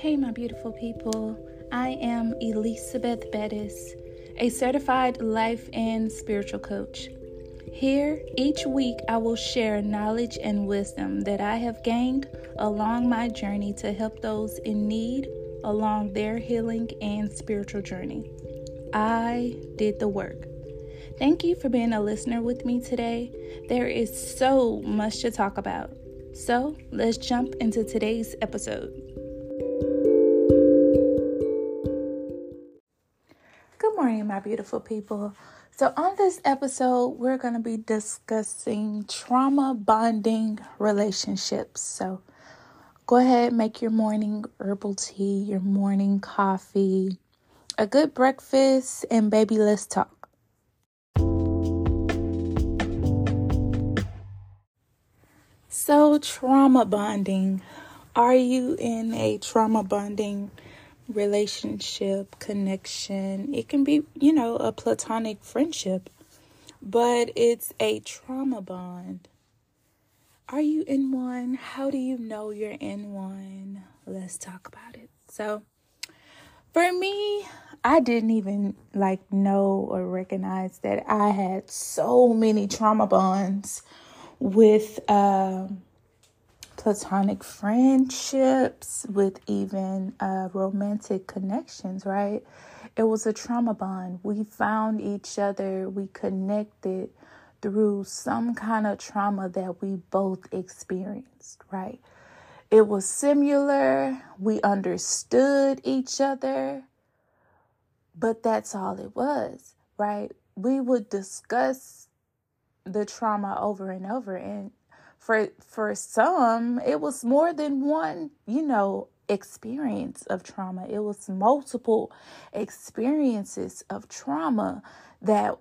Hey, my beautiful people. I am Elizabeth Bettis, a certified life and spiritual coach. Here, each week, I will share knowledge and wisdom that I have gained along my journey to help those in need along their healing and spiritual journey. I did the work. Thank you for being a listener with me today. There is so much to talk about. So, let's jump into today's episode. My beautiful people. So on this episode, we're going to be discussing trauma bonding relationships. So go ahead, make your morning herbal tea, your morning coffee, a good breakfast, and baby, let's talk. So trauma bonding. Are you in a trauma bonding relationship, connection? It can be, a platonic friendship, but it's a trauma bond. Are you in one? How do you know you're in one? Let's talk about it. So for me, I didn't even know or recognize that I had so many trauma bonds with platonic friendships, with even romantic connections, right? It was a trauma bond. We found each other. We connected through some kind of trauma that we both experienced, right? It was similar. We understood each other, but that's all it was, right? We would discuss the trauma over and over, and for some, it was more than one, experience of trauma. It was multiple experiences of trauma that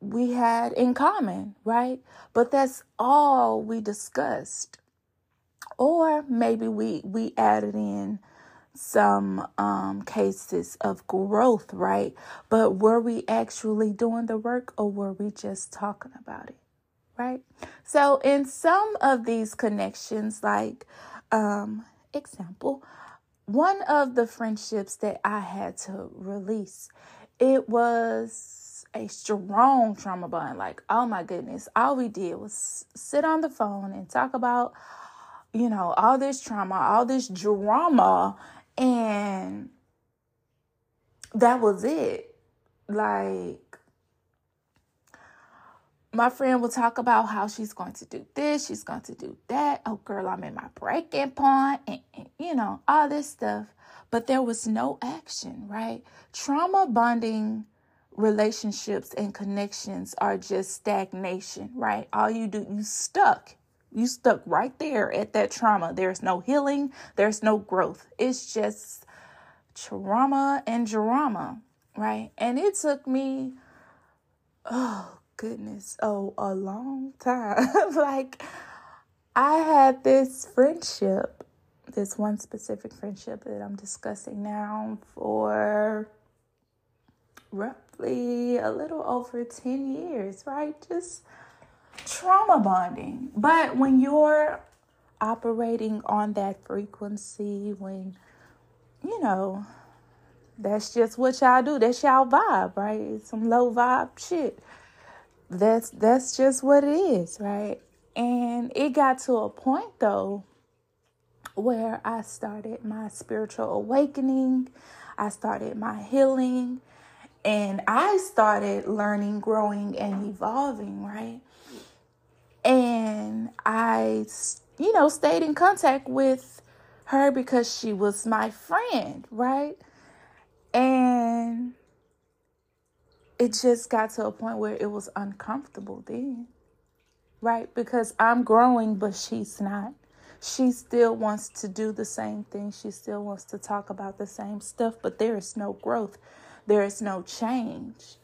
we had in common, right? But that's all we discussed. Or maybe we added in some cases of growth, right? But were we actually doing the work, or were we just talking about it? Right. So in some of these connections, example, one of the friendships that I had to release, it was a strong trauma bond. Oh my goodness, all we did was sit on the phone and talk about, all this trauma, all this drama. And that was it. My friend will talk about how she's going to do this, she's going to do that. Oh, girl, I'm in my breaking point, and all this stuff. But there was no action, right? Trauma bonding relationships and connections are just stagnation, right? All you do, you stuck right there at that trauma. There's no healing. There's no growth. It's just trauma and drama, right? And it took me, a long time. I had this friendship, this one specific friendship that I'm discussing now, for roughly a little over 10 years, right? Just trauma bonding. But when you're operating on that frequency, when, that's just what y'all do, that's y'all vibe, right? It's some low vibe shit. That's just what it is, right? And it got to a point, though, where I started my spiritual awakening. I started my healing. And I started learning, growing, and evolving, right? And I, stayed in contact with her because she was my friend, right? And it just got to a point where it was uncomfortable then, right? Because I'm growing, but she's not. She still wants to do the same thing. She still wants to talk about the same stuff, but there is no growth. There is no change.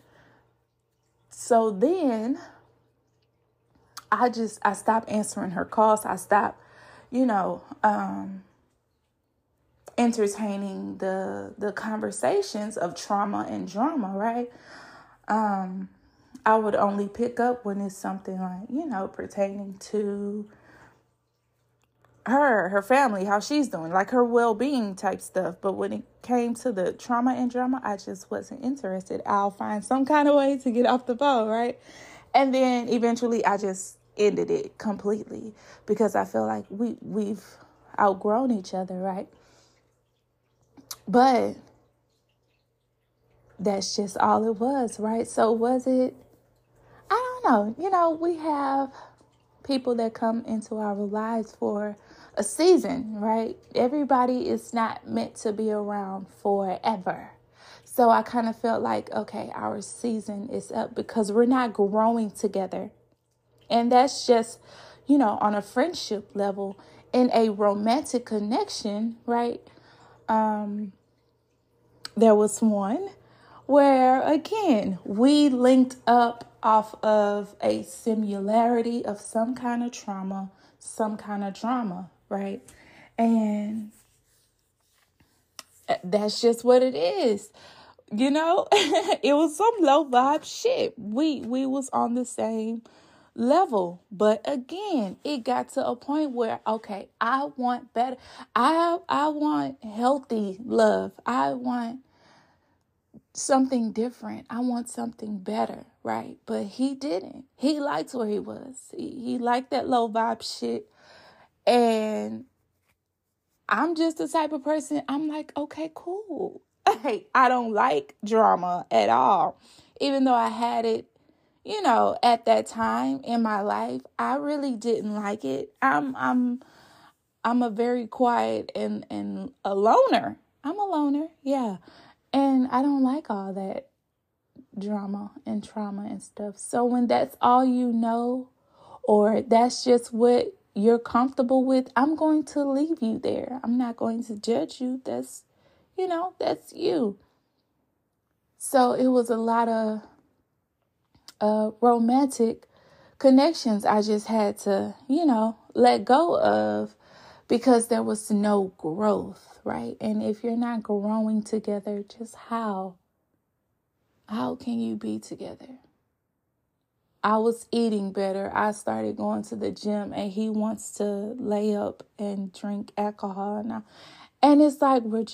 So then I stopped answering her calls. I stopped, entertaining the conversations of trauma and drama, right? I would only pick up when it's something pertaining to her family, how she's doing, like her well-being type stuff. But when it came to the trauma and drama, I just wasn't interested. I'll find some kind of way to get off the ball, right? And then eventually I just ended it completely because I feel like we've outgrown each other, right? But that's just all it was, right? So was it, I don't know. You know, we have people that come into our lives for a season, right? Everybody is not meant to be around forever. So I kind of felt like, okay, our season is up because we're not growing together. And that's just, you know, on a friendship level. In a romantic connection, right? There was one where, again, we linked up off of a similarity of some kind of trauma, some kind of drama, right? And that's just what it is, you know. It was some low vibe shit. We was on the same level, but again, it got to a point where, okay, I want better. I want healthy love. I want something different. I want something better, right? But he didn't. He liked where he was. He liked that low vibe shit. And I'm just the type of person, I'm like, okay, cool. Hey, I don't like drama at all. Even though I had it, you know, at that time in my life, I really didn't like it. I'm a very quiet and a loner. I'm a loner, yeah. And I don't like all that drama and trauma and stuff. So when that's all you know, or that's just what you're comfortable with, I'm going to leave you there. I'm not going to judge you. That's, you know, that's you. So it was a lot of romantic connections I just had to, you know, let go of because there was no growth, right? And if you're not growing together, just how can you be together? I was eating better. I started going to the gym, and he wants to lay up and drink alcohol now. And it's like, we're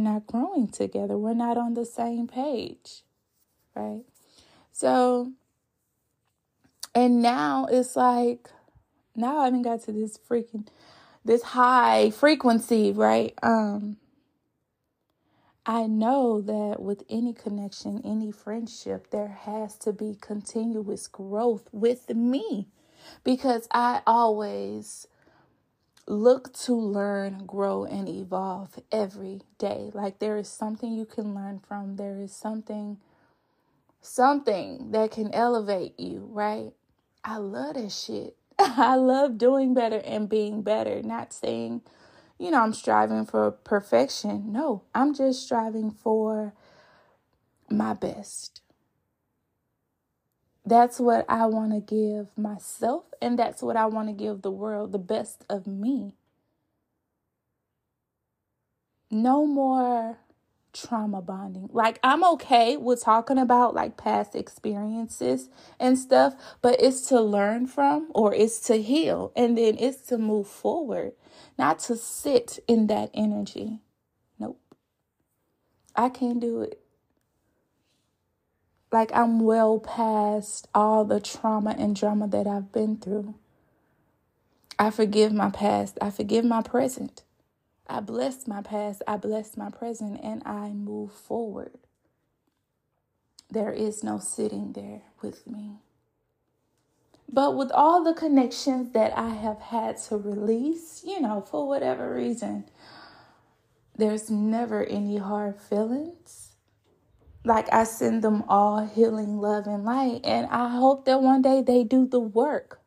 not growing together. We're not on the same page, right? So, and now it's like, now I even got to this high frequency, right? I know that with any connection, any friendship, there has to be continuous growth with me because I always look to learn, grow, and evolve every day. Like there is something you can learn from. There is something that can elevate you, right? I love that shit. I love doing better and being better, not saying, you know, I'm striving for perfection. No, I'm just striving for my best. That's what I want to give myself, and that's what I want to give the world, the best of me. No more trauma bonding. Like, I'm okay with talking about like past experiences and stuff, but it's to learn from, or it's to heal, and then it's to move forward, not to sit in that energy. Nope. I can't do it. Like, I'm well past all the trauma and drama that I've been through. I forgive my past. I forgive my present. I bless my past, I bless my present, and I move forward. There is no sitting there with me. But with all the connections that I have had to release, you know, for whatever reason, there's never any hard feelings. Like, I send them all healing, love, and light, and I hope that one day they do the work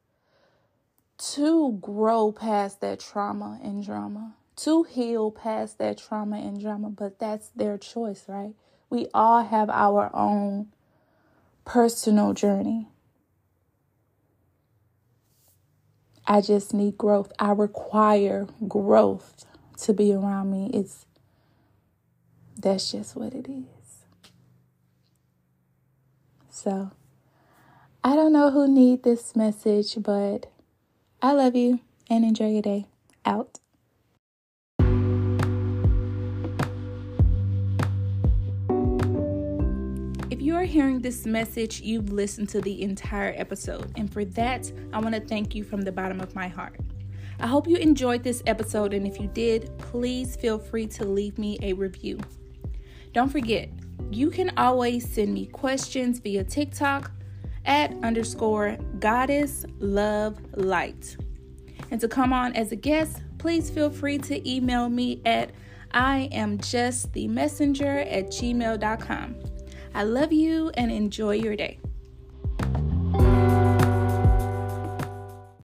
to grow past that trauma and drama, to heal past that trauma and drama, but that's their choice, right? We all have our own personal journey. I just need growth. I require growth to be around me. That's just what it is. So, I don't know who need this message, but I love you. and enjoy your day. Out. If you are hearing this message, you've listened to the entire episode, and for that, I want to thank you from the bottom of my heart. I hope you enjoyed this episode, and if you did, please feel free to leave me a review. Don't forget, you can always send me questions via TikTok @_goddesslovelight. And to come on as a guest, please feel free to email me at iamjustthe messenger@gmail.com. I love you and enjoy your day.